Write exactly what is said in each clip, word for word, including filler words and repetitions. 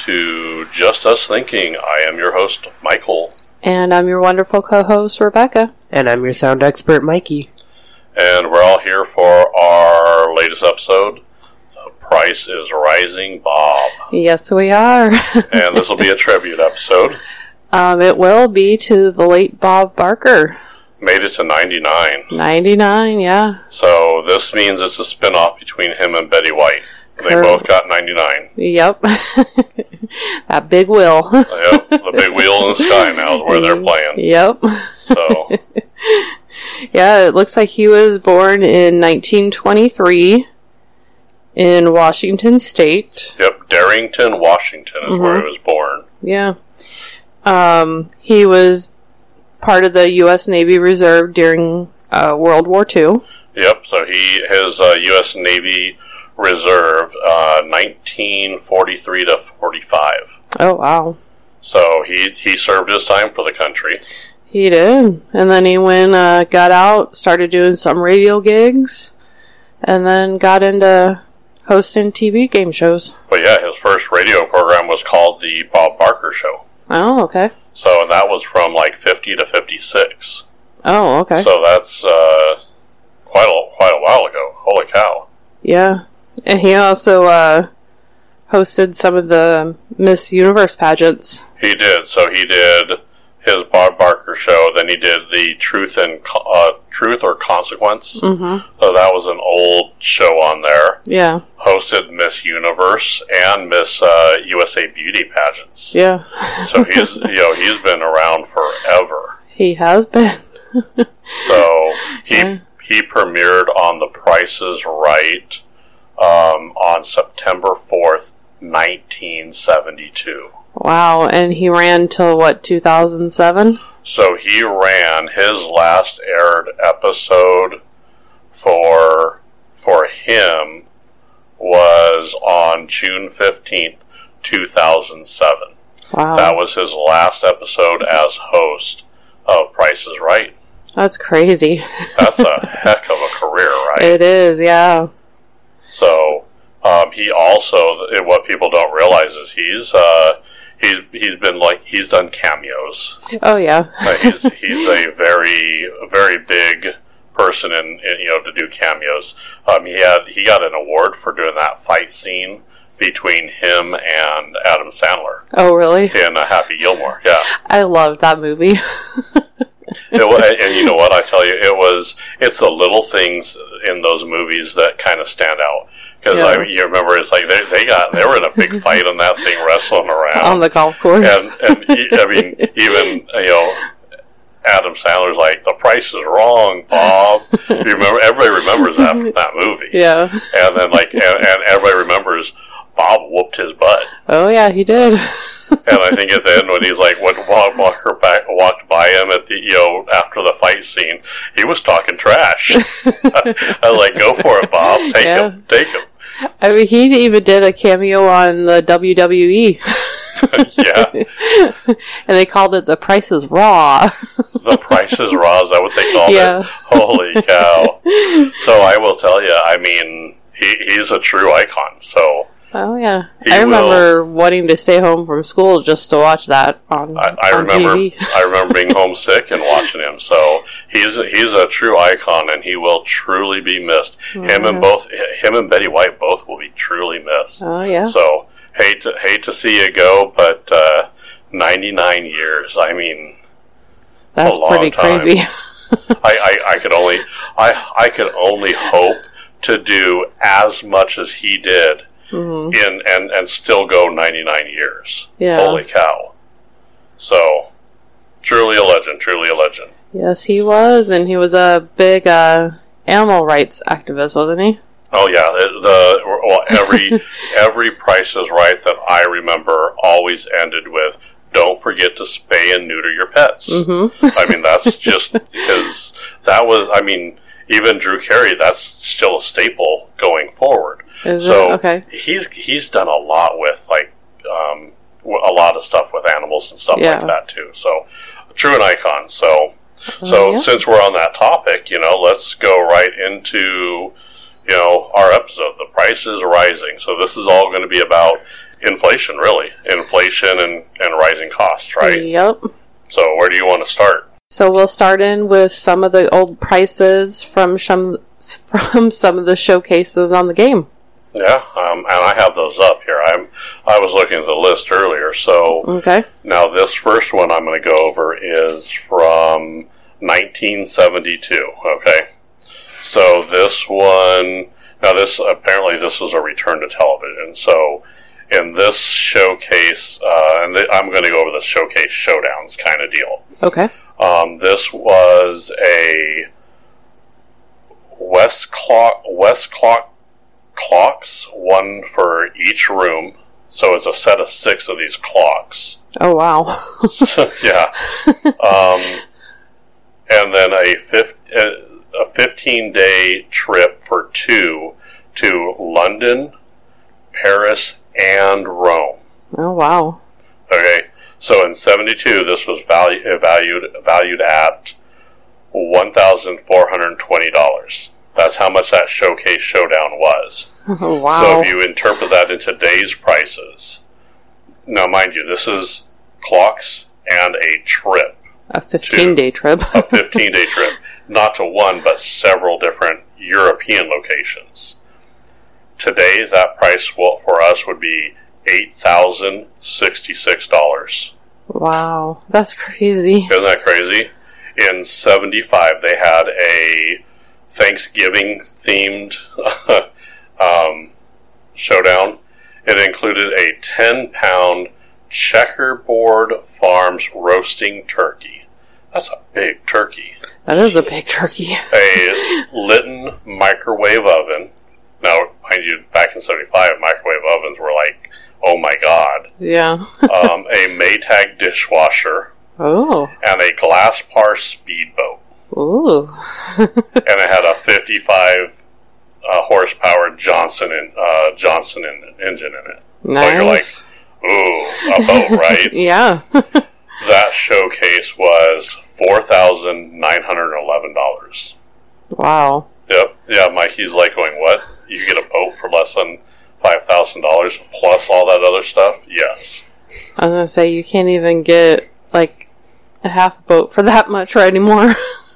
to Just Us Thinking. I am your host, Michael. And I'm your wonderful co-host, Rebecca. And I'm your sound expert, Mikey. And we're all here for our latest episode, The Price is Rising, Bob. Yes, we are. And this will be a tribute episode. Um, it will be to the late Bob Barker. Made it to ninety-nine. ninety-nine, yeah. So this means it's a spinoff between him and Betty White. They both got ninety-nine. Yep. That big wheel. Yep. The big wheel in the sky now is where they're playing. Yep. So. Yeah, it looks like he was born in nineteen twenty-three in Washington State. Yep. Darrington, Washington is mm-hmm. where he was born. Yeah. Um, he was part of the U S Navy Reserve during uh, World War Two. Yep. So he his uh, U S Navy Reserve, uh, nineteen forty-three to forty-five. Oh, wow. So he he served his time for the country. He did. And then he went, uh, got out, started doing some radio gigs, and then got into hosting T V game shows. But yeah, his first radio program was called The Bob Barker Show. Oh, okay. So and that was from like fifty to fifty-six. Oh, okay. So that's uh, quite, a, quite a while ago. Holy cow. Yeah. And he also uh, hosted some of the Miss Universe pageants. He did. So he did his Bob Barker show. Then he did the Truth and uh, Truth or Consequence. Mm-hmm. So that was an old show on there. Yeah. Hosted Miss Universe and Miss uh, U S A Beauty pageants. Yeah. So he's you know he's been around forever. He has been. So he yeah. he premiered on The Price is Right. Um, on September fourth, nineteen seventy-two. Wow, and he ran till what, two thousand seven? So he ran his last aired episode for for him was on June fifteenth, two thousand seven. Wow. That was his last episode as host of Price is Right. That's crazy. That's a heck of a career, right? It is, yeah. So um, he also, what people don't realize is he's uh, he's he's been like he's done cameos. Oh yeah, uh, he's he's a very very big person in, in you know to do cameos. Um, he had he got an award for doing that fight scene between him and Adam Sandler. Oh really? In uh, Happy Gilmore, yeah. I loved that movie. It, and you know what, I tell you, it was, it's the little things in those movies that kind of stand out. Because yeah. like, you remember, it's like they they got they were in a big fight on that thing, wrestling around. On the golf course. And, and I mean, even, you know, Adam Sandler's like, the price is wrong, Bob. You remember, everybody remembers that from that movie. Yeah. And then, like, and, and everybody remembers Bob whooped his butt. Oh, yeah, he did. And I think at the end when he's like, when Bob Barker back, walked by him at the, you know, after the fight scene, he was talking trash. I was like, go for it, Bob. Take yeah. him. Take him. I mean, he even did a cameo on the W W E. Yeah. And they called it The Price is Raw. The Price is Raw, is that what they called yeah. it? Holy cow. So I will tell you, I mean, he, he's a true icon, so... Oh, yeah. He I remember will. wanting to stay home from school just to watch that on I, I on remember, T V. I remember being homesick and watching him. So he's he's a true icon, and he will truly be missed. Oh, him yeah. and both him and Betty White both will be truly missed. Oh, yeah. So hate to, hate to see you go, but uh, ninety-nine years. I mean, that's a long pretty time. Crazy. I, I, I could only I I could only hope to do as much as he did. Mm-hmm. In and, and still go ninety-nine years. Yeah. Holy cow. So, truly a legend, truly a legend. Yes, he was, and he was a big uh, animal rights activist, wasn't he? Oh, yeah. The, the well, every every Price is Right that I remember always ended with, don't forget to spay and neuter your pets. Mm-hmm. I mean, that's just because that was, I mean, even Drew Carey, that's still a staple going forward. Is so okay. he's he's done a lot with like um, a lot of stuff with animals and stuff yeah. like that too. So true an icon. So uh, so yeah. since we're on that topic, you know, let's go right into you know our episode. The Price is Rising. So this is all going to be about inflation, really. Inflation and, and rising costs, right? Yep. So where do you want to start? So we'll start in with some of the old prices from some, from some of the showcases on the game. Yeah, um, and I have those up here. I'm, I was looking at the list earlier, so okay. Now this first one I'm going to go over is from nineteen seventy-two, okay? So this one, now this, apparently this is a return to television, so in this showcase, uh, and th- I'm going to go over the showcase showdowns kind of deal. Okay. Um, this was a West Clock, West Clock, clocks, one for each room, so it's a set of six of these clocks. Oh, wow. Yeah. Um, and then a fifteen-day trip for two to London, Paris, and Rome. Oh, wow. Okay, so in seventy-two, this was value, valued, valued at one thousand four hundred twenty dollars. That's how much that showcase showdown was. Oh, wow. So if you interpret that in today's prices, now mind you, this is clocks and a trip. A fifteen-day trip. A fifteen-day trip. Not to one, but several different European locations. Today, that price will, for us would be eight thousand sixty-six dollars. Wow. That's crazy. Isn't that crazy? In seventy-five, they had a Thanksgiving-themed um, showdown. It included a ten-pound Checkerboard Farms roasting turkey. That's a big turkey. That is a big turkey. A Litton microwave oven. Now, mind you, back in seventy-five, microwave ovens were like, oh my God. Yeah. um, a Maytag dishwasher. Oh. And a Glasspar speedboat. Ooh. And it had a fifty-five uh, horsepower Johnson in, uh, Johnson in, engine in it. Nice. So you're like, ooh, a boat, right? Yeah. That showcase was four thousand nine hundred eleven dollars. Wow. Yep. Yeah, Mike, he's like going, what? You get a boat for less than five thousand dollars plus all that other stuff? Yes. I was going to say, you can't even get, like, a half boat for that much right anymore.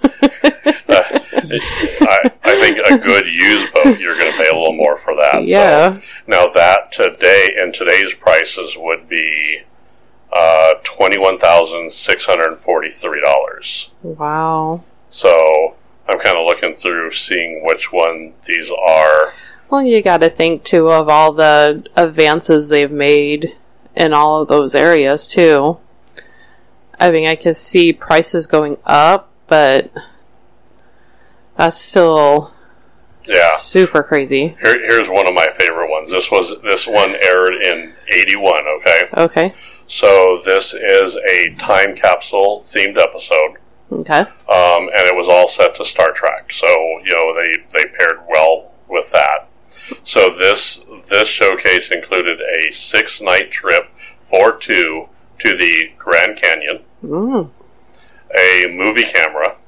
uh, I, I think a good used boat, you're going to pay a little more for that. Yeah. So, now that today, in today's prices, would be uh, twenty-one thousand six hundred forty-three dollars. Wow. So I'm kind of looking through, seeing which one these are. Well, you got to think, too, of all the advances they've made in all of those areas, too. I mean, I can see prices going up, but that's still yeah. super crazy. Here, here's one of my favorite ones. This was this one aired in eighty-one, okay? Okay. So this is a time capsule themed episode. Okay. Um, and it was all set to Star Trek. So, you know, they, they paired well with that. So this this showcase included a six-night trip for two to the Grand Canyon. Mm. A movie camera.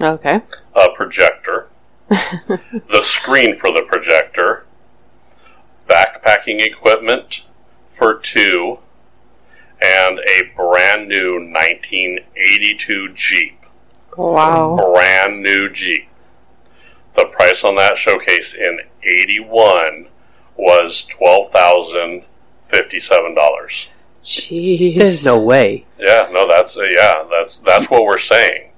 Okay. A projector. The screen for the projector. Backpacking equipment for two. And a brand new nineteen eighty-two Jeep. Wow. A brand new Jeep. The price on that showcase in eighty-one was twelve thousand fifty-seven dollars. Jeez. There's no way. Yeah, no, that's, uh, yeah, that's that's what we're saying.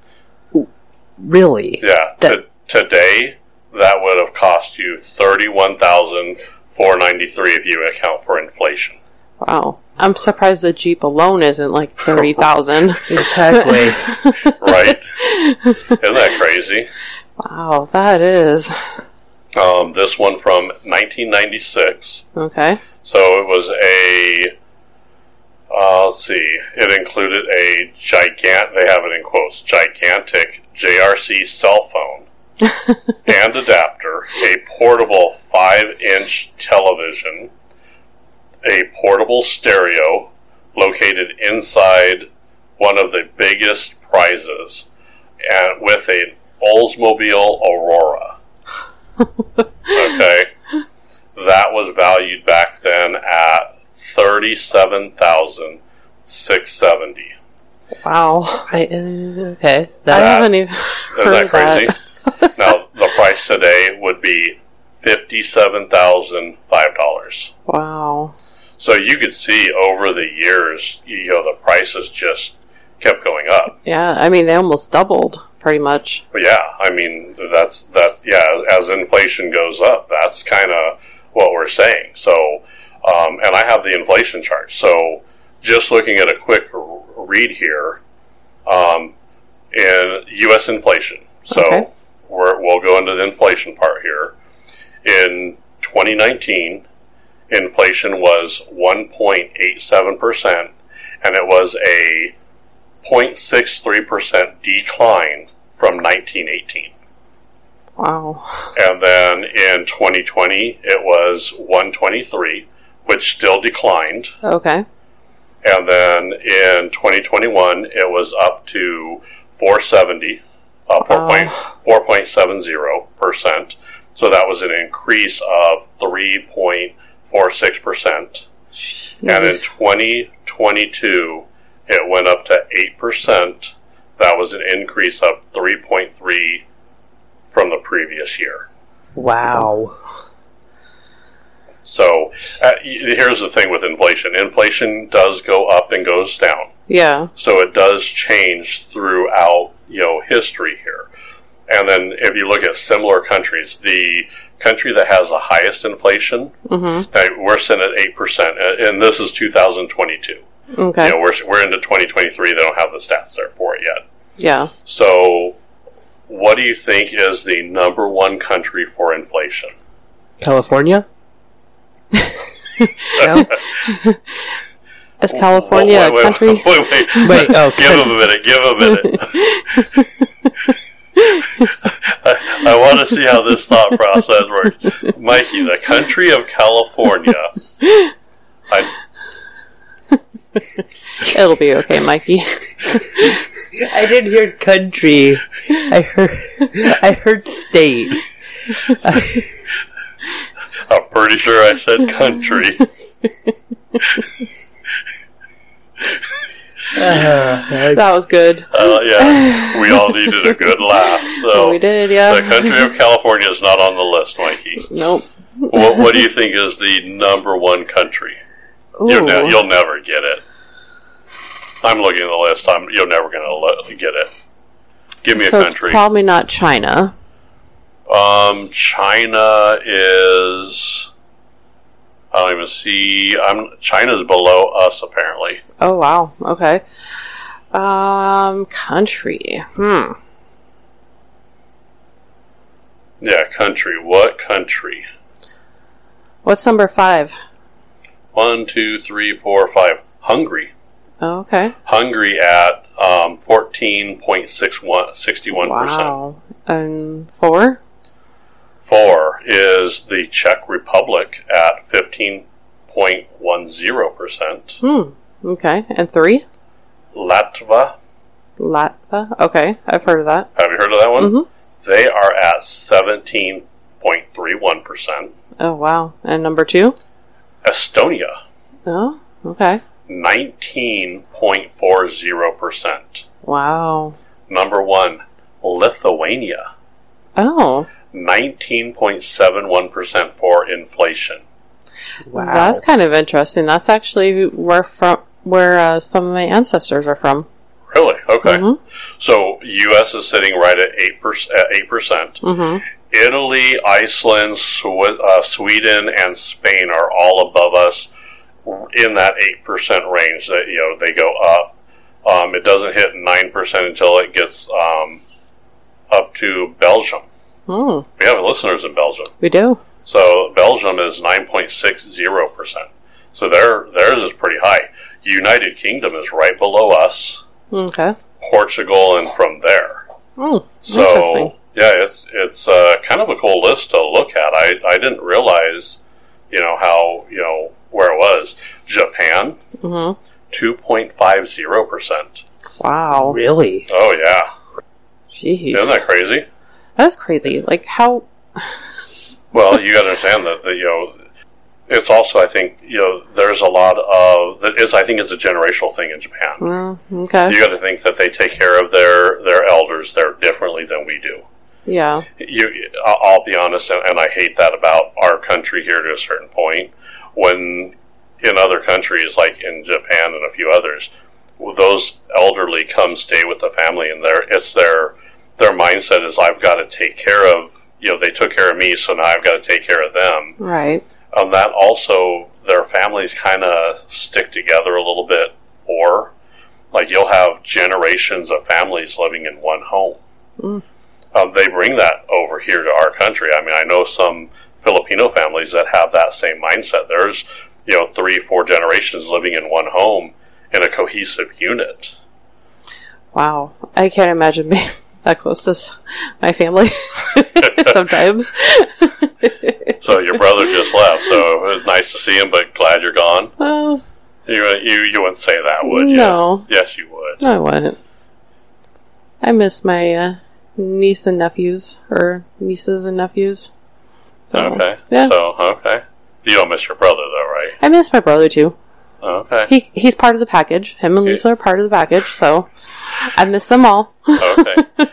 Really? Yeah. That... T- today, that would have cost you thirty-one thousand four hundred ninety-three dollars if you account for inflation. Wow. I'm surprised the Jeep alone isn't like thirty thousand dollars. Exactly. Right. Isn't that crazy? Wow, that is. Um, this one from nineteen ninety-six. Okay. So it was a... Uh, let's see. It included a gigantic, they have it in quotes, gigantic J R C cell phone and adapter, a portable five-inch television, a portable stereo located inside one of the biggest prizes, and with an Oldsmobile Aurora. Okay. That was valued back then at thirty-seven thousand six hundred seventy dollars. Wow. I, okay. That, I haven't even heard of that. Is that crazy? Now, the price today would be fifty-seven thousand five dollars. Wow. So you could see over the years, you know, the prices just kept going up. Yeah, I mean, they almost doubled, pretty much. But yeah, I mean, that's, that's yeah, as inflation goes up, that's kind of what we're saying. So, um, and I have the inflation chart. So just looking at a quick read here, um, in U S inflation. So okay. we're, we'll go into the inflation part here. In twenty nineteen, inflation was one point eight seven percent, and it was a zero point six three percent decline from nineteen eighteen. Wow. And then in twenty twenty, it was one twenty-three, which still declined. Okay. And then in twenty twenty-one, it was up to four seventy, uh, four point seven zero percent. So that was an increase of three point four six percent. Nice. And in twenty twenty-two, it went up to eight percent. That was an increase of three point three from the previous year. Wow. So uh, here's the thing with inflation. Inflation does go up and goes down. Yeah. So it does change throughout, you know, history here. And then if you look at similar countries, the country that has the highest inflation, mm-hmm. we're sitting at eight percent, and this is two thousand twenty-two. Okay. You know, we're we're into twenty twenty-three. They don't have the stats there for it yet. Yeah. So what do you think is the number one country for inflation? California? No. Is California wait, wait, a country? Wait, wait, wait. wait oh, give them a minute. Give them a minute. I, I want to see how this thought process works. Mikey, the country of California. I... It'll be okay, Mikey. I didn't hear country. I heard I heard state. I... I'm pretty sure I said country. Uh, that was good. Uh, yeah, we all needed a good laugh. So we did, yeah. The country of California is not on the list, Mikey. Nope. What, what do you think is the number one country? You'll, ne- you'll never get it. I'm looking at the list. I'm, you're never going to le- get it. Give me so a country. It's probably not China. Um, China is... I don't even see... I'm, China's below us, apparently. Oh, wow. Okay. Um, country. Hmm. Yeah, country. What country? What's number five? One, two, three, four, five. Hungary. Oh, okay. Hungary at um, fourteen point six one percent. Wow. And four? Four is the Czech Republic at fifteen point one zero percent. Hmm. Okay. And three? Latvia. Latvia. Okay. I've heard of that. Have you heard of that one? Mm-hmm. They are at seventeen point three one percent. Oh, wow. And number two? Estonia. Oh, okay. nineteen point four zero percent. Wow. Number one, Lithuania. Oh. nineteen point seven one percent for inflation. Wow. That's kind of interesting. That's actually where from where uh, some of my ancestors are from. Really? Okay. Mm-hmm. So U S is sitting right at eight percent. eight percent. Mm-hmm. Italy, Iceland, Sw- uh, Sweden, and Spain are all above us in that eight percent range. That, you know, they go up. Um, it doesn't hit nine percent until it gets um, up to Belgium. Mm. We have listeners in Belgium. We do. So Belgium is nine point six zero percent. So their theirs is pretty high. United Kingdom is right below us. Okay. Portugal and from there. Mm, so. Interesting. Yeah, it's it's uh, kind of a cool list to look at. I, I didn't realize, you know, how, you know, where it was. Japan, mm-hmm. two point five zero percent. Wow. Really? Oh, yeah. Jeez. Isn't that crazy? That's crazy. Like, how... Well, you got to understand that, the, you know, It's also, I think, you know, there's a lot of that is. I think it's a generational thing in Japan. Mm, okay, you got to think that they take care of their their elders there differently than we do. Yeah, you. I'll be honest, and I hate that about our country here to a certain point. When in other countries, like in Japan and a few others, those elderly come stay with the family, and their it's their their mindset is I've got to take care of. You know, they took care of me, so now I've got to take care of them. Right. Um, that also, their families kind of stick together a little bit, or like you'll have generations of families living in one home. Mm. Um, they bring that over here to our country. I mean, I know some Filipino families that have that same mindset. There's, you know, three, four generations living in one home in a cohesive unit. Wow. I can't imagine being that close to my family sometimes. So your brother just left, so it's nice to see him, but glad you're gone. Well, you you you wouldn't say that, would you? No. Yes, you would. No, I wouldn't. I miss my uh, niece and nephews, or nieces and nephews. So, okay. Yeah. So okay. You don't miss your brother, though, right? I miss my brother too. Okay. He he's part of the package. Him and Lisa are part of the package, so I miss them all. Okay. And,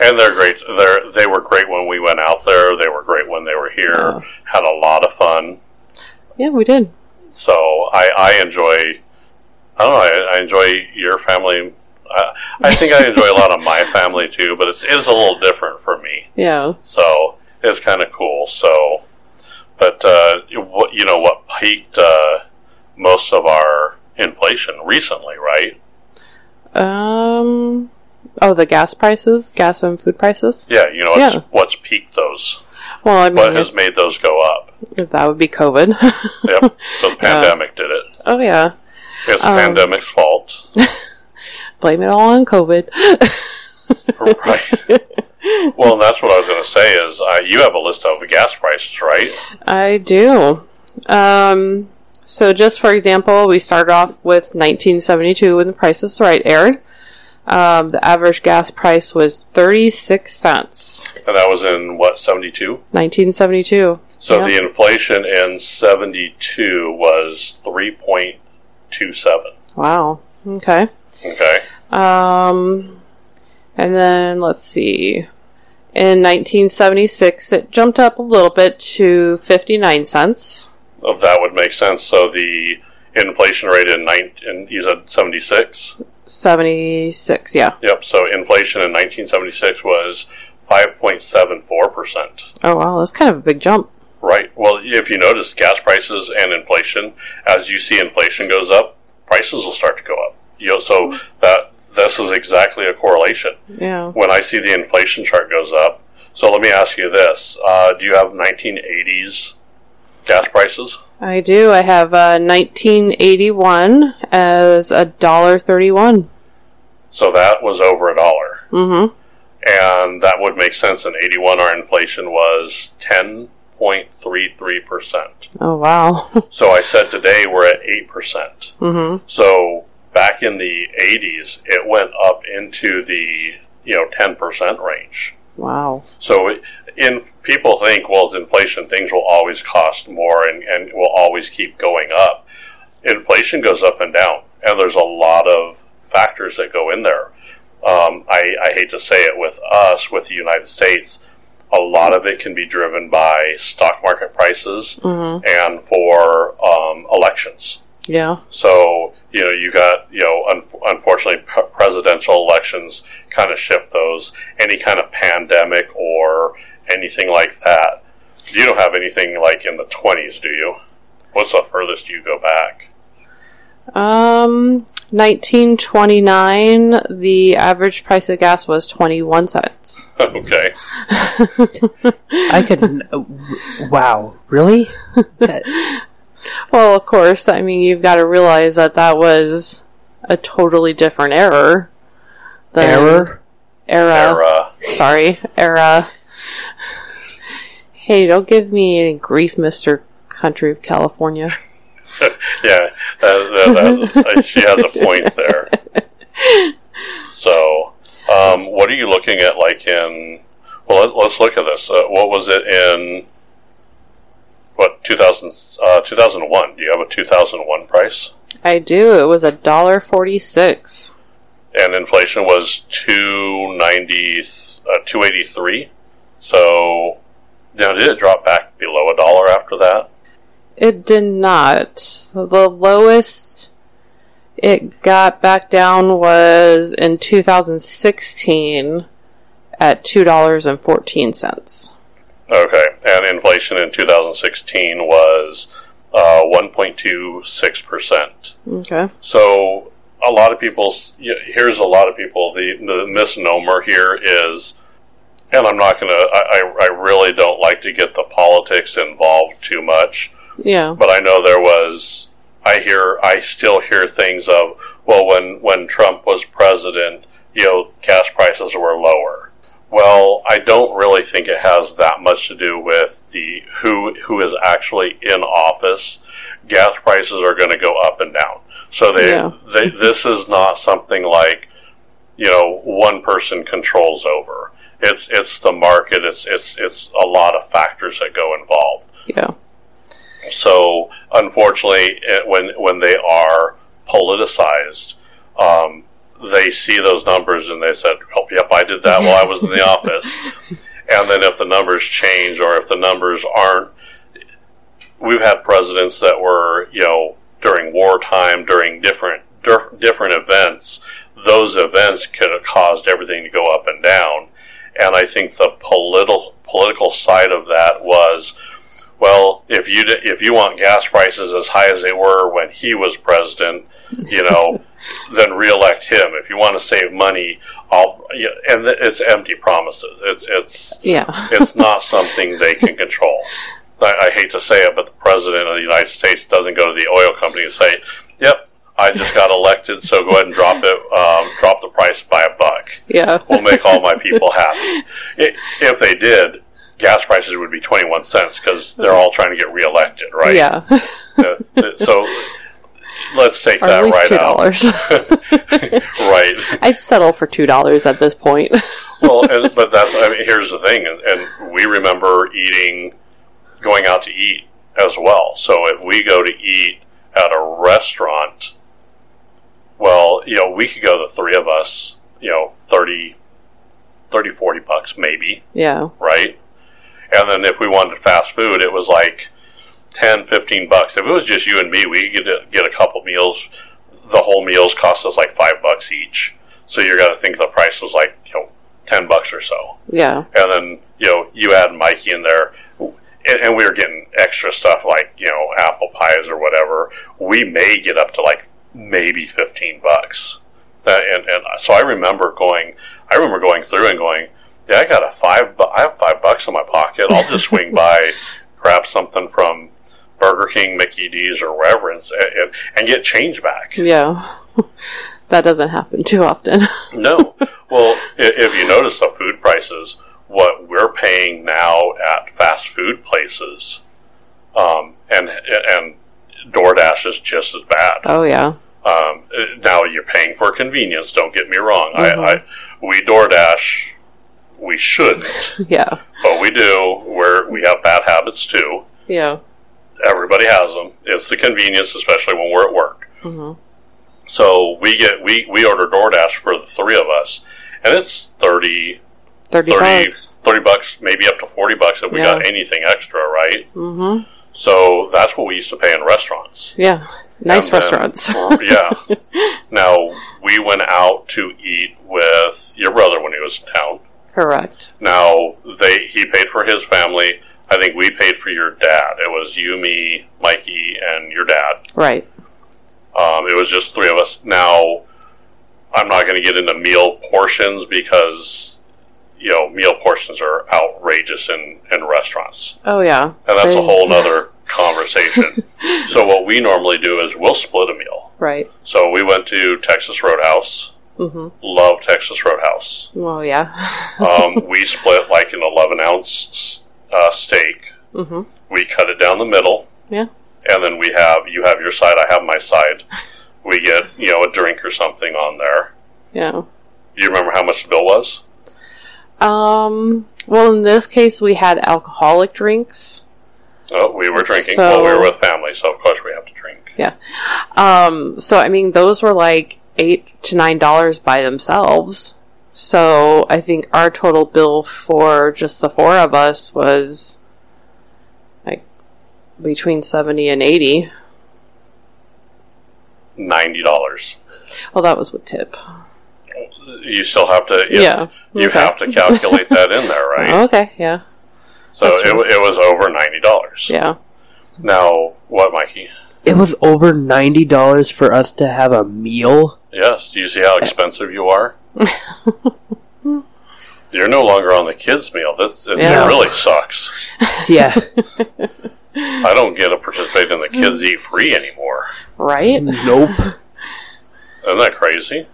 and they're great. They're they were great when we went out there. They were great when they were here. Oh. Had a lot of fun. Yeah, we did. So I, I enjoy. I don't know. I, I enjoy your family. Uh, I think I enjoy a lot of my family too, but it's it's a little different for me. Yeah. So it's kind of cool. So, but uh, you know what peaked. Uh, most of our inflation recently, right? Um, oh, the gas prices, gas and food prices? Yeah, you know, yeah. It's, what's peaked those? Well, I mean, what has made those go up? That would be COVID. Yep, so the pandemic yeah. did it. Oh, yeah. It's the um, pandemic's fault. Blame it all on COVID. Right. Well, that's what I was going to say is uh, you have a list of the gas prices, right? I do. Um... So just for example, we started off with nineteen seventy-two when The Price is Right aired. Um, the average gas price was thirty-six cents. And that was in what, seventy-two? nineteen seventy-two. So yeah. The inflation in seventy-two was three point two seven. Wow. Okay. Okay. Um, and then let's see. In nineteen seventy-six, it jumped up a little bit to fifty-nine cents. Of that would make sense. So the inflation rate in nineteen, you said seventy-six? seventy-six, yeah. Yep, so inflation in nineteen seventy-six was five point seven four percent. Oh, wow, that's kind of a big jump. Right. Well, if you notice gas prices and inflation, as you see inflation goes up, prices will start to go up. You know, so that this is exactly a correlation. Yeah. When I see the inflation chart goes up, so let me ask you this. Uh, do you have nineteen eighties... gas prices? I do. I have uh, nineteen eighty-one as a dollar thirty-one. So that was over a dollar. Mm-hmm. And that would make sense. In eighty-one, our inflation was ten point three three percent. Oh, wow. So I said today we're at eight percent. Mm-hmm. So back in the eighties, it went up into the, you know, ten percent range. Wow. So it, in people think, well, with inflation, things will always cost more and, and will always keep going up. Inflation goes up and down, and there's a lot of factors that go in there. Um, I, I hate to say it, with us, with the United States, a lot of it can be driven by stock market prices mm-hmm. and for um, elections. Yeah. So, you know, you got, you know, un- unfortunately, p- presidential elections kind of shift those. Any kind of pandemic or anything like that. You don't have anything like in the twenties, do you? What's the furthest you go back? Um, nineteen twenty-nine, the average price of gas was twenty-one cents. Okay. I could... Wow. Really? That... Well, of course, I mean, you've got to realize that that was a totally different error. Error? Era. Era. Sorry, era. Hey, don't give me any grief, Mister Country of California. Yeah, that, that, that, she has a point there. So, um, what are you looking at, like, in... Well, let, let's look at this. Uh, what was it in... what, two thousand, uh, two thousand one. Do you have a two thousand one price? I do. It was one dollar forty-six. And inflation was two ninety, uh, two eighty-three. So, now did it drop back below a dollar after that? It did not. The lowest it got back down was in two thousand sixteen at two dollars and fourteen cents. Okay, and inflation in two thousand sixteen was uh, one point two six percent. Okay. So a lot of people, here's a lot of people, the, the misnomer here is, and I'm not going to, I I really don't like to get the politics involved too much. Yeah. But I know there was, I hear, I still hear things of, well, when, when Trump was president, you know, gas prices were lower. Well, I don't really think it has that much to do with the who who is actually in office. Gas prices are going to go up and down. So they, yeah. they this is not something like, you know, one person controls over. It's it's the market. It's it's it's a lot of factors that go involved. Yeah. So unfortunately, it, when when they are politicized, um, they see those numbers and they said, oh, yep, I did that while I was in the office. And then if the numbers change or if the numbers aren't, we've had presidents that were, you know, during wartime, during different dif- different events, those events could have caused everything to go up and down. And I think the politi- political side of that was, well, if you di- if you want gas prices as high as they were when he was president, you know, then reelect him. If you want to save money, I'll. You know, and th- it's empty promises. It's it's yeah. It's not something they can control. I, I hate to say it, but the president of the United States doesn't go to the oil company and say, "Yep, I just got elected, so go ahead and drop it, um, drop the price by a buck. Yeah, we'll make all my people happy." It, if they did, gas prices would be twenty-one cents because they're all trying to get reelected, right? Yeah. Uh, so. Let's take or that right two dollars out. Right. I'd settle for two dollars at this point. Well, and, but that's, I mean, here's the thing, and, and we remember eating, going out to eat as well. So if we go to eat at a restaurant, well, you know, we could go, the three of us, you know, thirty, forty bucks maybe. Yeah. Right? And then if we wanted fast food, it was like ten, fifteen bucks. If it was just you and me, we could get a couple meals. The whole meals cost us like five bucks each. So you're going to think the price was like, you know, ten bucks or so. Yeah. And then, you know, you add Mikey in there, and we were getting extra stuff like, you know, apple pies or whatever. We may get up to like maybe fifteen bucks. And, and so I remember going, I remember going through and going, yeah, I got a five, bu- I have five bucks in my pocket. I'll just swing by, grab something from Burger King, Mickey D's, or wherever, and, and, and get change back. Yeah. That doesn't happen too often. No. Well, if you notice the food prices, what we're paying now at fast food places, um, and and DoorDash is just as bad. Oh, yeah. Um, now you're paying for convenience, don't get me wrong. Mm-hmm. I, I we DoorDash... We shouldn't. Yeah. But we do. We're, we have bad habits, too. Yeah. Everybody has them. It's the convenience, especially when we're at work. Mm-hmm. So we get we, we order DoorDash for the three of us, and it's thirty, thirty, thirty bucks. thirty bucks, maybe up to forty bucks if we yeah. got anything extra, right? Mm-hmm. So that's what we used to pay in restaurants. Yeah. Nice then, restaurants. Yeah. Now, we went out to eat with your brother when he was in town. Correct. Now, they he paid for his family. I think we paid for your dad. It was you, me, Mikey, and your dad. Right. Um, it was just three of us. Now, I'm not going to get into meal portions because, you know, meal portions are outrageous in, in restaurants. Oh, yeah. And that's they, a whole other conversation. So what we normally do is we'll split a meal. Right. So we went to Texas Roadhouse. Mm-hmm. Love Texas Roadhouse. Well, yeah. um, we split like an eleven ounce uh, steak. Mm-hmm. We cut it down the middle. Yeah. And then we have, you have your side, I have my side. We get, you know, a drink or something on there. Yeah. Do you remember how much the bill was? Um. Well, in this case, we had alcoholic drinks. Oh, we were drinking. So, well, we were with family, so of course we have to drink. Yeah. Um, so, I mean, those were like eight to nine dollars by themselves. So, I think our total bill for just the four of us was like between seventy and eighty. ninety dollars. Well, that was with tip. You still have to... You, yeah. You okay. have to calculate that in there, right? Okay, yeah. So it, it was over ninety dollars. Yeah. Now, what, Mikey? It was over ninety dollars for us to have a meal? Yes. Do you see how expensive you are? You're no longer on the kids' meal. This It yeah. really sucks. Yeah. I don't get to participate in the kids' eat free anymore. Right? Nope. Isn't that crazy?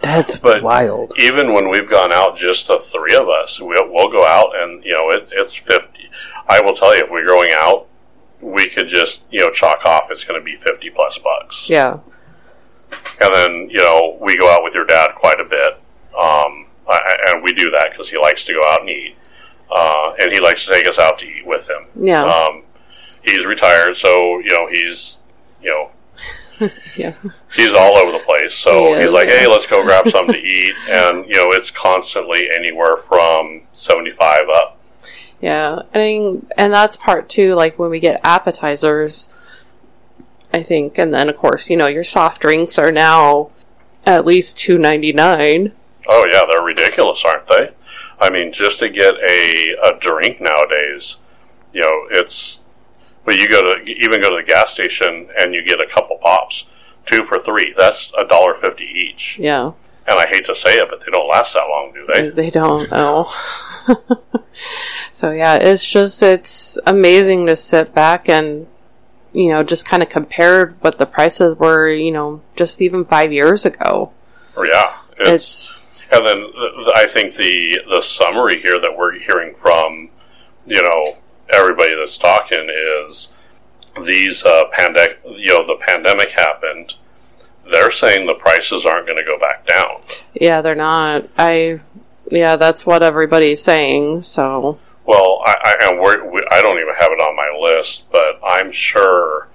That's but wild. Even when we've gone out, just the three of us, we'll, we'll go out and, you know, it, it's fifty. I will tell you, if we're going out, we could just, you know, chalk off it's going to be fifty plus bucks. Yeah. And then, you know, we go out with your dad quite a bit. Um, I, and we do that because he likes to go out and eat. Uh, and he likes to take us out to eat with him. Yeah. Um, he's retired, so, you know, he's, you know, yeah. He's all over the place. So he he's like, hey, let's go grab something to eat. And, you know, it's constantly anywhere from seventy-five up. Yeah. I mean, and that's part too, like when we get appetizers, I think. And then, of course, you know, your soft drinks are now at least two ninety-nine. Oh, yeah. They're ridiculous, aren't they? I mean, just to get a, a drink nowadays, you know, it's... But you go to even go to the gas station and you get a couple pops, two for three. That's a dollar fifty each. Yeah. And I hate to say it, but they don't last that long, do they? They don't. No. So yeah, it's just it's amazing to sit back and you know just kind of compare what the prices were. You know, just even five years ago. Yeah. It's, it's and then I think the the summary here that we're hearing from you know. everybody that's talking is these uh, pandemic. You know, the pandemic happened. They're saying the prices aren't going to go back down. Yeah, they're not. I. Yeah, that's what everybody's saying. So. Well, I, I and we're, we, I don't even have it on my list, but I'm sure.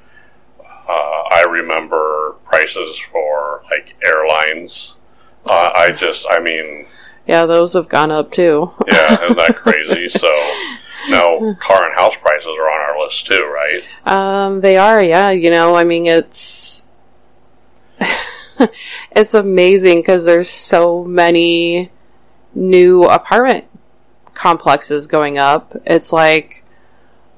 Uh, I remember prices for like airlines. Uh, I just. I mean. Yeah, those have gone up too. Yeah, isn't that crazy? So. No, car and house prices are on our list too, right? Um, they are, yeah. You know, I mean, it's it's amazing because there's so many new apartment complexes going up. It's like,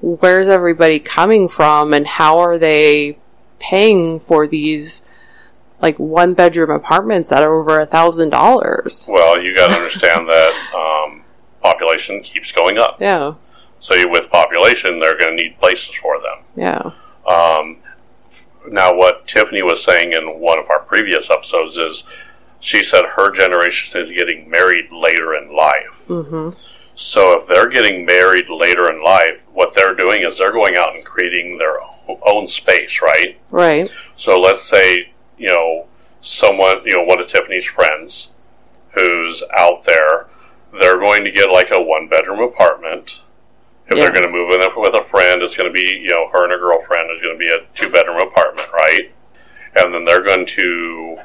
where's everybody coming from, and how are they paying for these like one bedroom apartments at over a thousand dollars? Well, you got to understand that um, population keeps going up. Yeah. So with population, they're going to need places for them. Yeah. Um, now, what Tiffany was saying in one of our previous episodes is she said her generation is getting married later in life. Mm-hmm. So if they're getting married later in life, what they're doing is they're going out and creating their own space, right? Right. So let's say, you know, someone, you know, one of Tiffany's friends who's out there, they're going to get like a one-bedroom apartment. If yeah. they're going to move in with a friend, it's going to be, you know, her and her girlfriend is going to be a two-bedroom apartment, right? And then they're going to,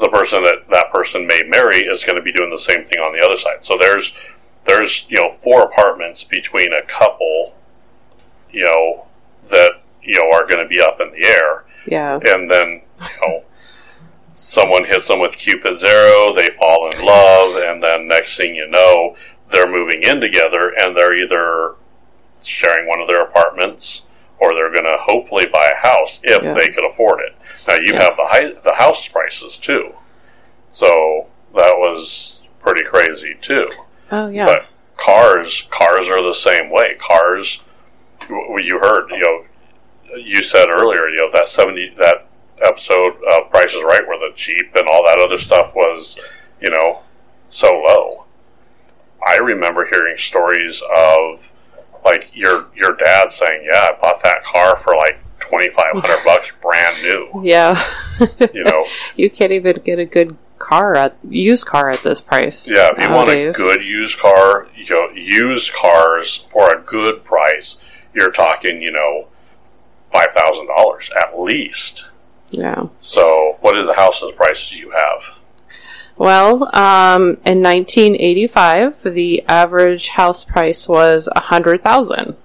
the person that that person may marry is going to be doing the same thing on the other side. So there's, there's you know, four apartments between a couple, you know, that, you know, are going to be up in the air. Yeah. And then, you know, someone hits them with Cupid's arrow, they fall in love, and then next thing you know, they're moving in together, and they're either sharing one of their apartments, or they're going to hopefully buy a house if yeah. they could afford it. Now you yeah. have the high, the house prices too, so that was pretty crazy too. Oh yeah. But cars, cars are the same way. Cars, you heard, you know, you said earlier, you know, that seventy that episode of Price is Right where the Jeep and all that other stuff was, you know, so low. I remember hearing stories of. Like your your dad saying, "Yeah, I bought that car for like twenty five hundred bucks, brand new." Yeah, you know, you can't even get a good car at used car at this price. Yeah, if you nowadays. want a good used car, you know, used cars for a good price. you're talking, you know, five thousand dollars at least. Yeah. So what are the houses prices you have? Well, um, in nineteen eighty-five, the average house price was one hundred thousand dollars.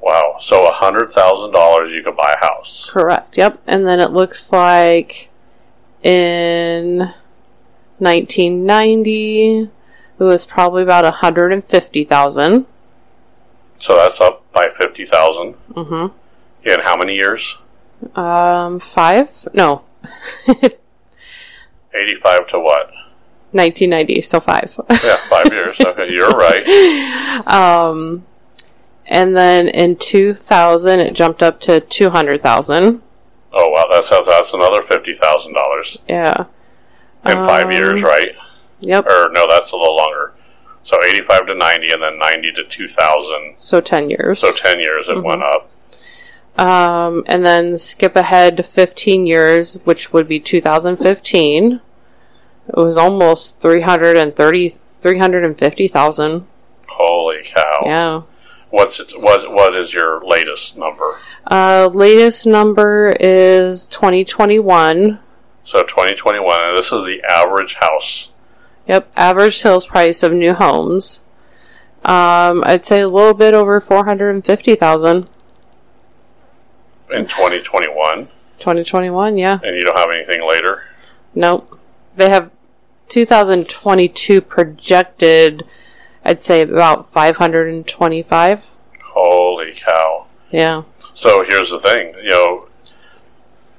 Wow. So one hundred thousand dollars you could buy a house. Correct. Yep. And then it looks like in nineteen ninety, it was probably about one hundred fifty thousand dollars. So that's up by fifty thousand dollars. Mm-hmm. In how many years? Um, five? No. eighty-five to what? nineteen ninety, so five. Yeah, five years. Okay, you're right. Um, and then in two thousand, it jumped up to two hundred thousand dollars. Oh, wow, that's that's another fifty thousand dollars. Yeah. In um, five years, right? Yep. Or, no, that's a little longer. So eighty-five to ninety, and then ninety to two thousand. So ten years. So ten years it mm-hmm. went up. Um, and then skip ahead fifteen years, which would be two thousand fifteen. It was almost three hundred fifty thousand. Holy cow. Yeah. What's it, what, what is your latest number? Uh, latest number is twenty twenty-one. So twenty twenty-one, and this is the average house. Yep, average sales price of new homes. Um, I'd say a little bit over four hundred fifty thousand. In twenty twenty-one? twenty twenty-one, yeah. And you don't have anything later? Nope. They have two thousand twenty-two projected, I'd say about five hundred twenty-five. Holy cow. Yeah. So here's the thing, you know,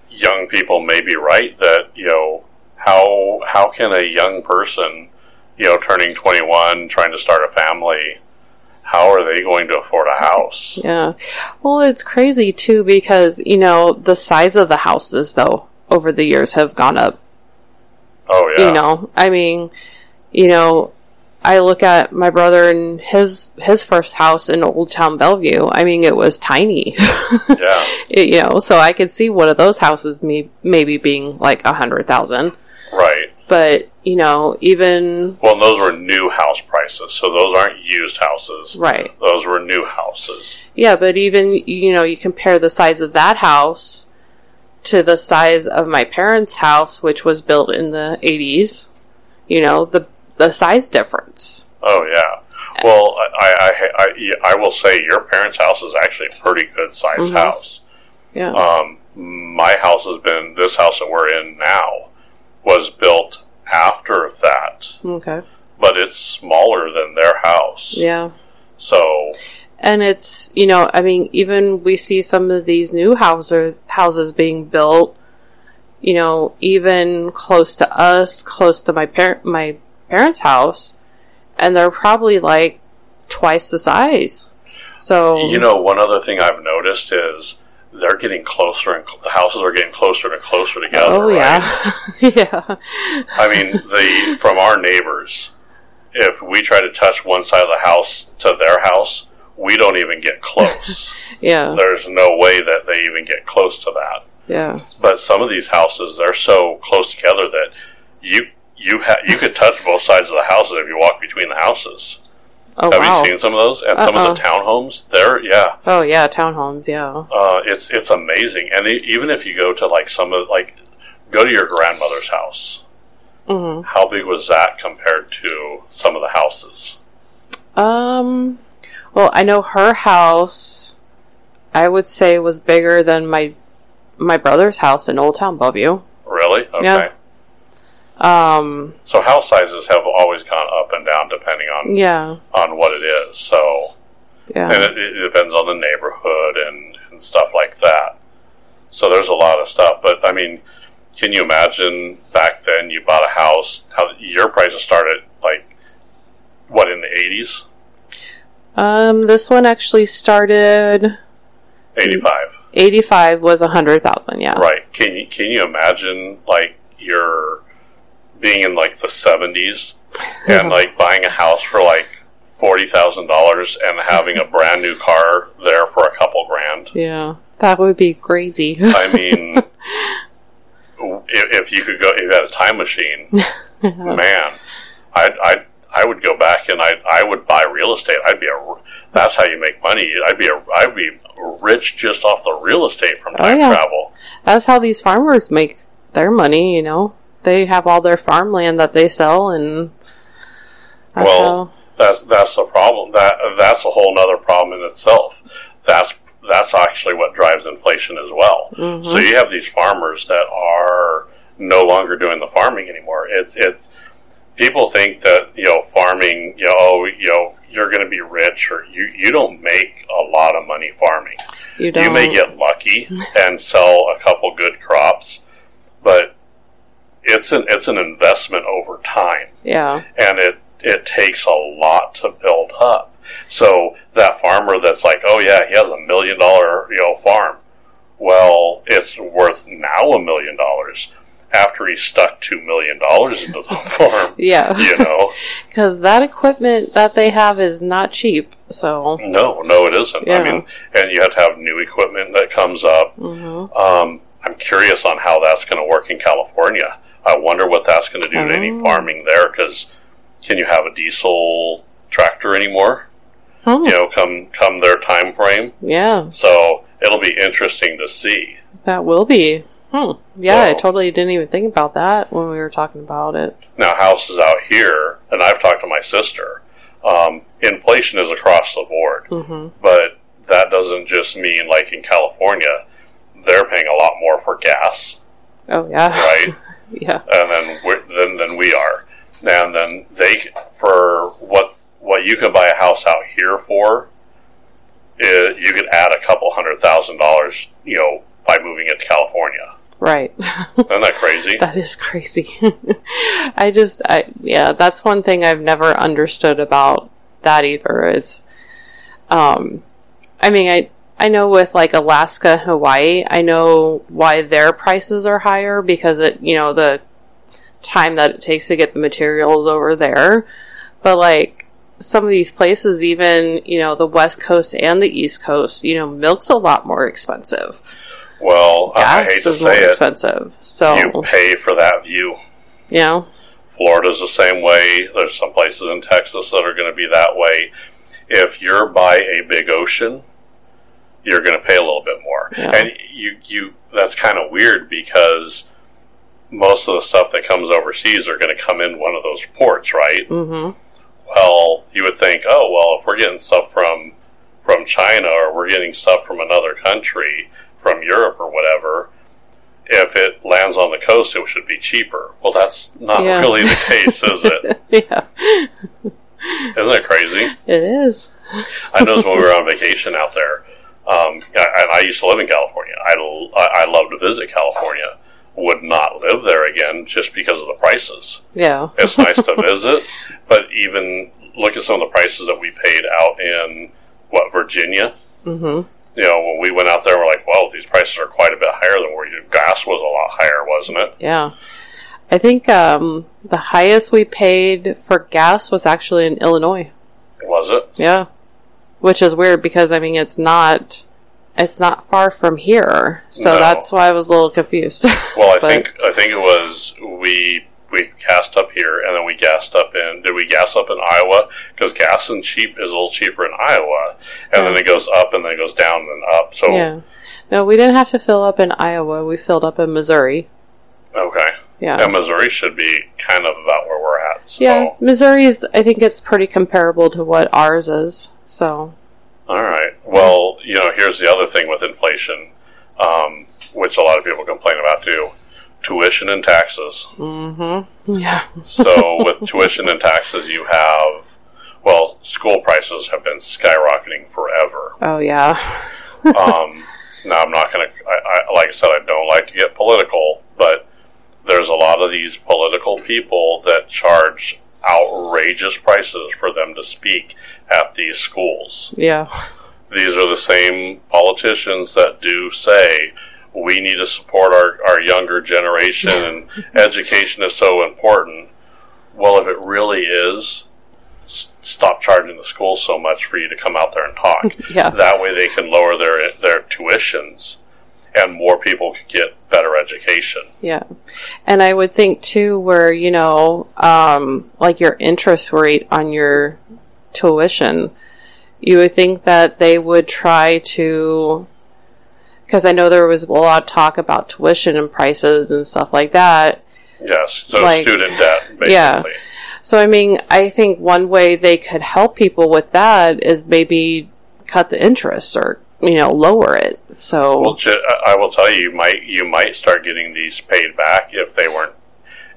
young people may be right that, you know, how how can a young person, you know, turning twenty-one, trying to start a family, how are they going to afford a house? Yeah. Well, it's crazy, too, because, you know, the size of the houses, though, over the years have gone up. Oh, yeah. You know, I mean, you know, I look at my brother and his his first house in Old Town Bellevue. I mean, it was tiny. Yeah. It, you know, so I could see one of those houses may, maybe being like one hundred thousand dollars. Right. But, you know, even... Well, those were new house prices, so those aren't used houses. Right. Those were new houses. Yeah, but even, you know, you compare the size of that house to the size of my parents' house, which was built in the eighties, you know, the the size difference. Oh, yeah. Well, I, I, I, I will say your parents' house is actually a pretty good-sized mm-hmm. house. Yeah. Um, my house has been... This house that we're in now... was built after that. Okay. But it's smaller than their house. Yeah. So. And it's, you know, I mean, even we see some of these new houses houses being built, you know, even close to us, close to my par- my parents' house, and they're probably like twice the size. So. You know, one other thing I've noticed is they're getting closer, and cl- the houses are getting closer and closer together. Oh yeah, right? Yeah. I mean, the from our neighbors, if we try to touch one side of the house to their house, we don't even get close. Yeah, there's no way that they even get close to that. Yeah. But some of these houses, they're so close together that you you ha- you could touch both sides of the houses if you walk between the houses. Oh, Have wow. you seen some of those? And Uh-oh. some of the townhomes, they're, yeah. Oh, yeah, townhomes, yeah. Uh, it's it's amazing. And they, even if you go to, like, some of, like, go to your grandmother's house. Mm-hmm. How big was that compared to some of the houses? Um, well, I know her house, I would say, was bigger than my my brother's house in Old Town Bellevue. Really? Okay. Yeah. Um, so house sizes have always gone up and down depending on yeah. on what it is. So, yeah. And it, it depends on the neighborhood and, and stuff like that. So there's a lot of stuff. But, I mean, can you imagine back then you bought a house, how your prices started, like, what, in the eighties? Um, this one actually started... eighty-five. eighty-five was one hundred thousand dollars, yeah. Right. Can you, can you imagine, like, your... being in like the seventies and like buying a house for like forty thousand dollars and having a brand new car there for a couple grand. Yeah, that would be crazy. I mean, if, if you could go, if you had a time machine, man, I'd, I'd, I would go back and I I would buy real estate. I'd be a that's how you make money. I'd be a I'd be rich just off the real estate from time oh, yeah. travel. That's how these farmers make their money. You know, they have all their farmland that they sell, and that's well, how... that's that's the problem. That that's a whole other problem in itself. That's that's actually what drives inflation as well. Mm-hmm. So you have these farmers that are no longer doing the farming anymore. It it. People think that, you know, farming, you know, you know, you're going to be rich, or you, you don't make a lot of money farming. You don't. You may get lucky and sell a couple good crops, but it's an it's an investment over time. Yeah. And it, it takes a lot to build up. So that farmer that's like, oh yeah, he has a million dollar, you know, farm. Well, it's worth now a million dollars. After he stuck two million dollars into the farm, yeah, you know, because that equipment that they have is not cheap. So no, no, it isn't. Yeah. I mean, and you have to have new equipment that comes up. Mm-hmm. Um, I'm curious on how that's going to work in California. I wonder what that's going to do oh. to any farming there. Because can you have a diesel tractor anymore? Oh. You know, come come their time frame. Yeah. So it'll be interesting to see. That will be. Hmm. Yeah, so, I totally didn't even think about that when we were talking about it. Now, houses out here, and I've talked to my sister, um, inflation is across the board. Mm-hmm. But that doesn't just mean, like in California, they're paying a lot more for gas. Oh, yeah. Right? yeah. And then we're, then, then we are. And then they, for what, what you can buy a house out here for, is you could add a couple hundred thousand dollars, you know, by moving it to California. Right. Isn't that crazy? That is crazy. I just, I yeah, that's one thing I've never understood about that either is, um, I mean, I, I know with like Alaska and Hawaii, I know why their prices are higher because it, you know, the time that it takes to get the materials over there. But like some of these places, even, you know, the West Coast and the East Coast, you know, milk's a lot more expensive. Well, I, I hate to say it. Expensive, so you pay for that view. Yeah, Florida's the same way. There's some places in Texas that are going to be that way. If you're by a big ocean, you're going to pay a little bit more. Yeah. And you, you that's kind of weird because most of the stuff that comes overseas are going to come in one of those ports, right? Mm-hmm. Well, you would think, oh, well, if we're getting stuff from from China or we're getting stuff from another country. From Europe or whatever, if it lands on the coast, it should be cheaper. Well, that's not yeah. really the case, is it? yeah. Isn't that crazy? It is. I noticed when we were on vacation out there, um, and I used to live in California. I, I love to visit California. Would not live there again just because of the prices. Yeah. It's nice to visit, but even look at some of the prices that we paid out in, what, Virginia? Mm-hmm. You know, when we went out there, we're like, well, these prices are quite a bit higher than where your gas was a lot higher, wasn't it? Yeah. I think um, the highest we paid for gas was actually in Illinois. Was it? Yeah. Which is weird because, I mean, it's not it's not far from here. So no. That's why I was a little confused. Well, I think I think it was we we gassed up here and then we gassed up in, did we gas up in Iowa? Because gas and cheap is a little cheaper in Iowa. And yeah. then it goes up and then it goes down and up. So yeah. No, we didn't have to fill up in Iowa. We filled up in Missouri. Okay. Yeah. And Missouri should be kind of about where we're at. So. Yeah. Missouri's, I think it's pretty comparable to what ours is. So. All right. Well, you know, here's the other thing with inflation, um, which a lot of people complain about too. Tuition and taxes. Mm-hmm. Yeah. So with tuition and taxes, you have, well, school prices have been skyrocketing forever. Oh, yeah. um, now, I'm not going to, like I said, I don't like to get political, but there's a lot of these political people that charge outrageous prices for them to speak at these schools. Yeah. These are the same politicians that do say, we need to support our, our younger generation, and education is so important. Well, if it really is, s- stop charging the school so much for you to come out there and talk. Yeah. That way they can lower their their tuitions and more people could get better education. Yeah. And I would think, too, where, you know, um, like your interest rate on your tuition, you would think that they would try to, because I know there was a lot of talk about tuition and prices and stuff like that. Yes, so like, student debt, basically. Yeah. So, I mean, I think one way they could help people with that is maybe cut the interest or, you know, lower it. So, well, I will tell you, you might, you might start getting these paid back if they weren't.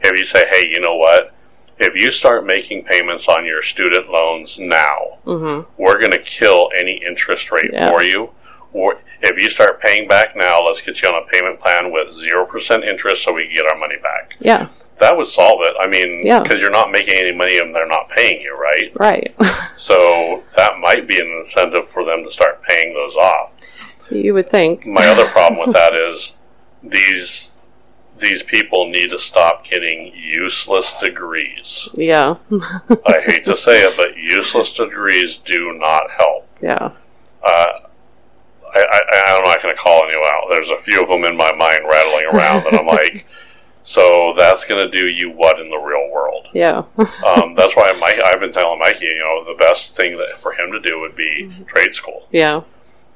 If you say, hey, you know what? If you start making payments on your student loans now, mm-hmm. we're going to kill any interest rate yeah. for you. Or if you start paying back now, let's get you on a payment plan with zero percent interest so we can get our money back. Yeah. That would solve it. I mean, because yeah. you're not making any money and they're not paying you, right? Right. So that might be an incentive for them to start paying those off. You would think. My other problem with that is these these people need to stop getting useless degrees. Yeah. I hate to say it, but useless degrees do not help. Yeah. Uh, I, I, I'm not going to call anyone out. There's a few of them in my mind rattling around, and I'm like, so that's going to do you what in the real world? Yeah. um, that's why Mike, I've been telling Mikey, you know, the best thing that, for him to do would be mm-hmm. trade school. Yeah.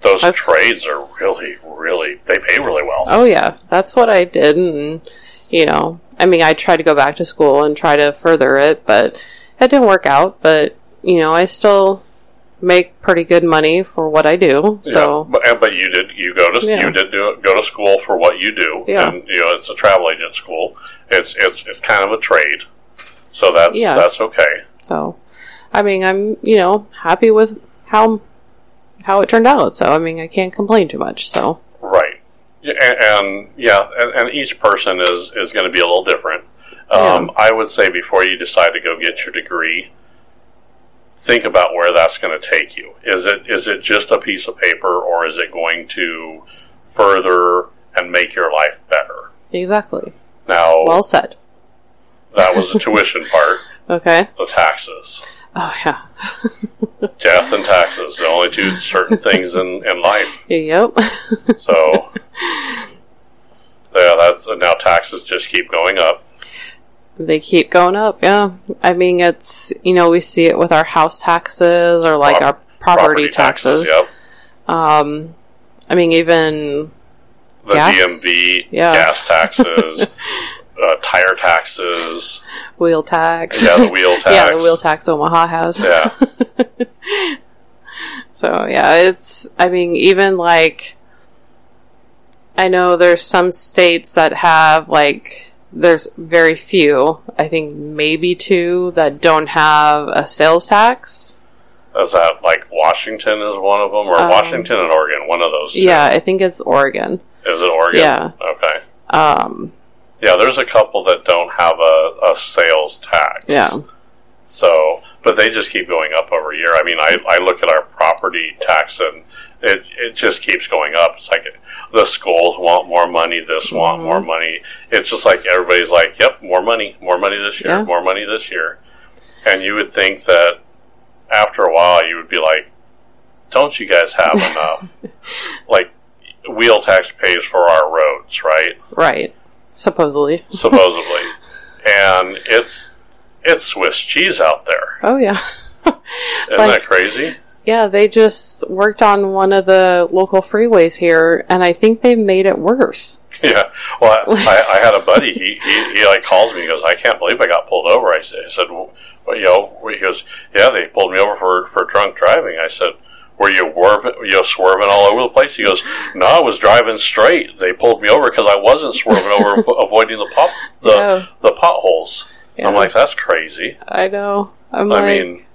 Those that's, trades are really, really, they pay really well. Oh, yeah. That's what I did. And, you know, I mean, I tried to go back to school and try to further it, but it didn't work out. But, you know, I still make pretty good money for what I do. So, yeah, but, but you did you go to yeah. you did do, go to school for what you do. Yeah. And, you know, it's a travel agent school. It's it's it's kind of a trade, so that's yeah. that's okay. So, I mean, I'm you know happy with how how it turned out. So, I mean, I can't complain too much. So, right, and, and yeah, and, and each person is is going to be a little different. Um, yeah. I would say before you decide to go get your degree, think about where that's going to take you. Is it is it just a piece of paper, or is it going to further and make your life better? Exactly. Now, well said. That was the tuition part. Okay. The taxes. Oh, yeah. Death and taxes, the only two certain things in, in life. Yep. So, yeah, that's now taxes just keep going up. They keep going up, yeah. I mean, it's, you know, we see it with our house taxes or, like, Prop- our property, property taxes. taxes yep. Um, I mean, even the gas. D M V, yeah. gas taxes, uh, tire taxes. Wheel tax. Yeah, the wheel tax. Yeah, the wheel tax Omaha has. Yeah. So, yeah, it's, I mean, even, like, I know there's some states that have, like, there's very few, I think maybe two, that don't have a sales tax. Is that like Washington is one of them, or um, Washington and Oregon, one of those two? Yeah, I think it's Oregon. Is it Oregon? Yeah. Okay. Um, yeah, there's a couple that don't have a, a sales tax. Yeah. So, but they just keep going up over year. I mean, I, I look at our property tax and it it just keeps going up. It's like the schools want more money, this mm-hmm. want more money. It's just like everybody's like, yep, more money, more money this year, yeah. more money this year. And you would think that after a while you would be like, don't you guys have enough? Like, wheel tax pays for our roads, right? Right. Supposedly. Supposedly. And it's... It's Swiss cheese out there. Oh, yeah. Isn't like, that crazy? Yeah, they just worked on one of the local freeways here, and I think they made it worse. Yeah. Well, I, I, I had a buddy. He, he, he like calls me and goes, I can't believe I got pulled over. I said, I said well, you know, he goes, yeah, they pulled me over for, for drunk driving. I said, were you, warv- you know, swerving all over the place? He goes, no, I was driving straight. They pulled me over because I wasn't swerving over, avoiding the, pop, the, yeah. the potholes. Yeah. I'm like, that's crazy. I know. I'm I like... mean,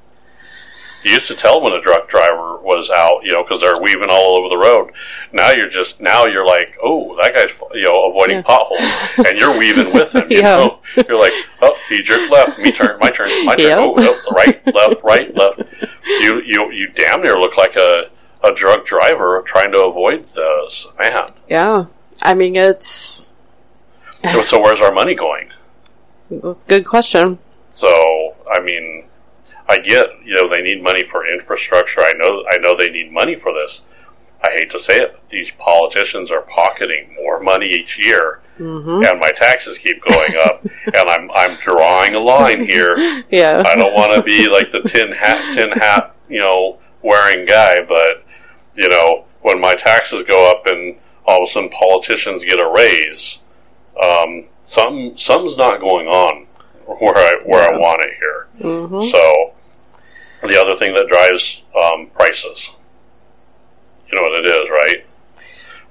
you used to tell when a drunk driver was out, you know, because they're weaving all over the road. Now you're just, now you're like, oh, that guy's, you know, avoiding yeah. potholes, and you're weaving with him, you yeah. know. You're like, oh, he jerked left, me turn, my turn, my turn, yep. oh, no, right, left, right, left. You, you, you damn near look like a, a drunk driver trying to avoid those, man. Yeah, I mean, it's... So where's our money going? That's a good question. So, I mean, I get, you know, they need money for infrastructure. I know I know they need money for this. I hate to say it, but these politicians are pocketing more money each year, mm-hmm. and my taxes keep going up, and I'm I'm drawing a line here. Yeah, I don't want to be like the tin hat, tin hat, you know, wearing guy, but you know, when my taxes go up and all of a sudden politicians get a raise, um, some something's not going on where I where yeah. I want it here. Mm-hmm. So. The other thing that drives um, prices. You know what it is, right?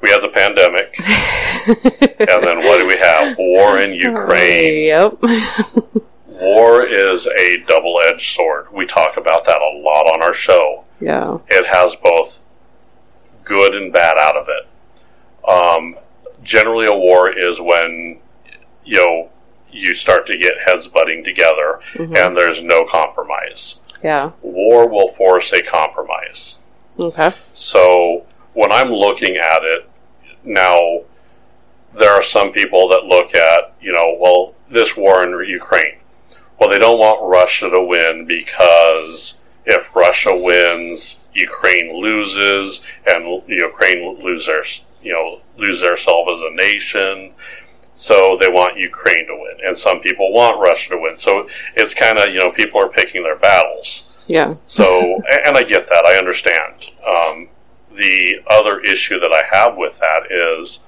We had the pandemic. And then what do we have? War in Ukraine. Oh, yep. War is a double-edged sword. We talk about that a lot on our show. Yeah. It has both good and bad out of it. Um, generally, a war is when, you know, you start to get heads butting together, mm-hmm. and there's no compromise. Yeah. War will force a compromise. Okay. So when I'm looking at it now, there are some people that look at, you know, well, this war in Ukraine. Well, they don't want Russia to win because if Russia wins, Ukraine loses, and Ukraine lose their, you know, lose themselves as a nation. So they want Ukraine to win, and some people want Russia to win. So it's kind of, you know, people are picking their battles. Yeah. So, and I get that. I understand. Um, the other issue that I have with that is,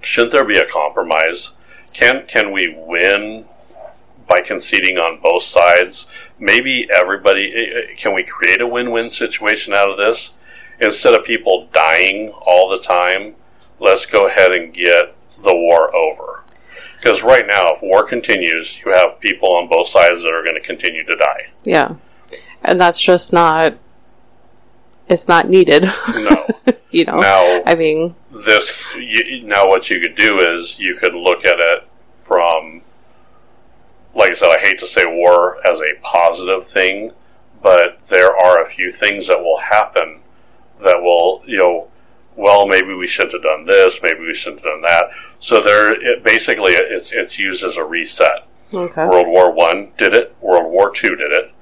shouldn't there be a compromise? Can can we win by conceding on both sides? Maybe everybody, can we create a win-win situation out of this? Instead of people dying all the time, let's go ahead and get the war over. Because right now, if war continues, you have people on both sides that are going to continue to die. Yeah. And that's just not, it's not needed. No. You know, now, I mean, this, you, now what you could do is you could look at it from, like I said, I hate to say war as a positive thing, but there are a few things that will happen that will, you know, well, maybe we shouldn't have done this, maybe we shouldn't have done that. So there, it, basically, it's it's used as a reset. Okay. World War One did it. World War Two did it.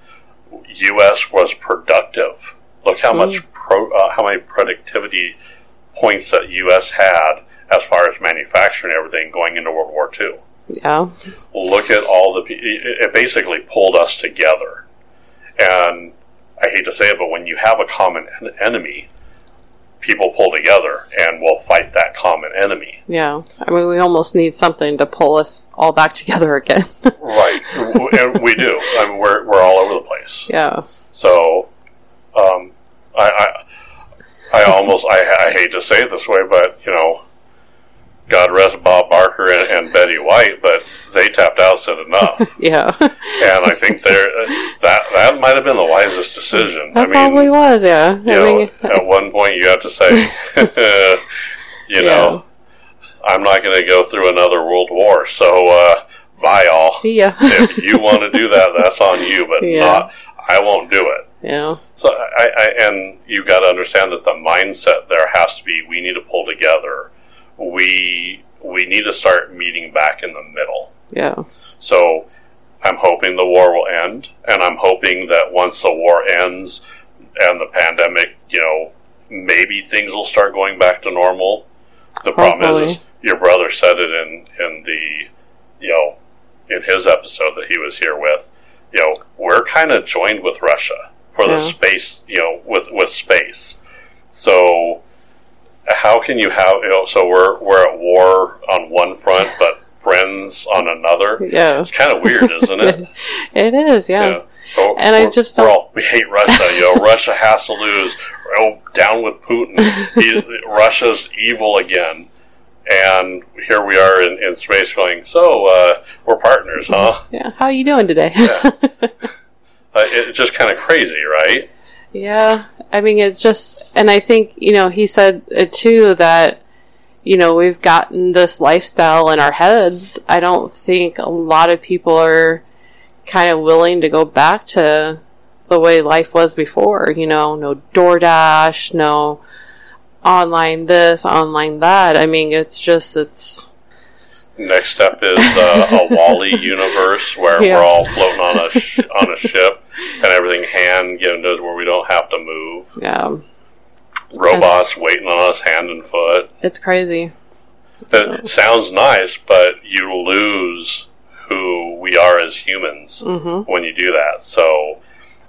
U S was productive. Look how mm. much pro, uh, how many productivity points that U S had as far as manufacturing and everything going into World War Two. Yeah. Look at all the. It basically pulled us together. And I hate to say it, but when you have a common enemy, people pull together and will fight that common enemy. Yeah. I mean, we almost need something to pull us all back together again. Right. And we do. I mean, we're, we're all over the place. Yeah. So, um, I, I, I almost, I, I hate to say it this way, but, you know, God rest Bob Barker and, and Betty White, but they tapped out, said enough. Yeah. And I think they're, that that might have been the wisest decision. That I mean, probably was, yeah. You know, mean, at one point you have to say, you yeah. know, I'm not going to go through another world war, so uh, bye all. See ya. If you want to do that, that's on you, but yeah. not, I won't do it. Yeah. So I, I and you've got to understand that the mindset there has to be, we need to pull together. We we need to start meeting back in the middle. Yeah. So I'm hoping the war will end, and I'm hoping that once the war ends and the pandemic, you know, maybe things will start going back to normal. The Hopefully. problem is, is, your brother said it in, in the, you know, in his episode that he was here with, you know, we're kind of joined with Russia for yeah. the space, you know, with, with space. So how can you have, you know, so we're we're at war on one front, but friends on another? Yeah. It's kind of weird, isn't it? It is, yeah. yeah. So and I just we're all, we hate Russia. You know, Russia has to lose. Oh, down with Putin. He's, Russia's evil again. And here we are in, in space going, so uh, we're partners, huh? Yeah. How are you doing today? Yeah. uh, it's just kind of crazy, right? Yeah, I mean, it's just, and I think, you know, he said, uh, too, that, you know, we've gotten this lifestyle in our heads. I don't think a lot of people are kind of willing to go back to the way life was before, you know, no DoorDash, no online this, online that. I mean, it's just, it's... Next step is uh, a WALL-E universe where yeah. we're all floating on a sh- on a ship and everything hand given to us where we don't have to move. Yeah. robots that's, waiting on us hand and foot. It's crazy. That sounds nice, but you lose who we are as humans mm-hmm. when you do that. So,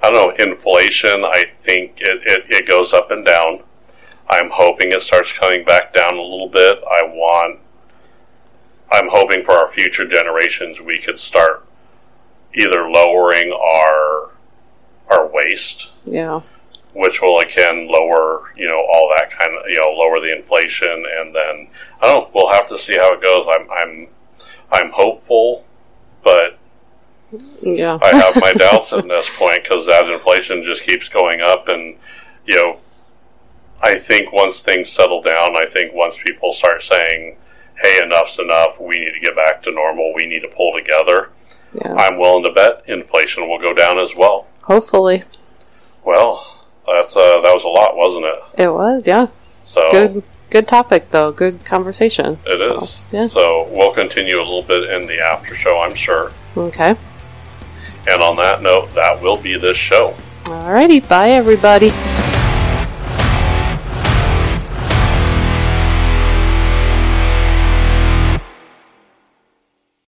I don't know, inflation, I think it, it, it goes up and down. I'm hoping it starts coming back down a little bit. I want, I'm hoping for our future generations we could start either lowering our our waste, yeah, which will again lower, you know, all that kind of, you know, lower the inflation, and then I don't know, we'll have to see how it goes. I'm I'm I'm hopeful, but yeah, I have my doubts at this point because that inflation just keeps going up, and you know, I think once things settle down, I think once people start saying, "Hey, enough's enough. We need to get back to normal. We need to pull together." Yeah. I'm willing to bet inflation will go down as well. Hopefully. Well, that's uh, that was a lot, wasn't it? It was, yeah. So good, good topic though. Good conversation. It so, is. Yeah. So we'll continue a little bit in the after show, I'm sure. Okay. And on that note, that will be this show. Alrighty, bye everybody.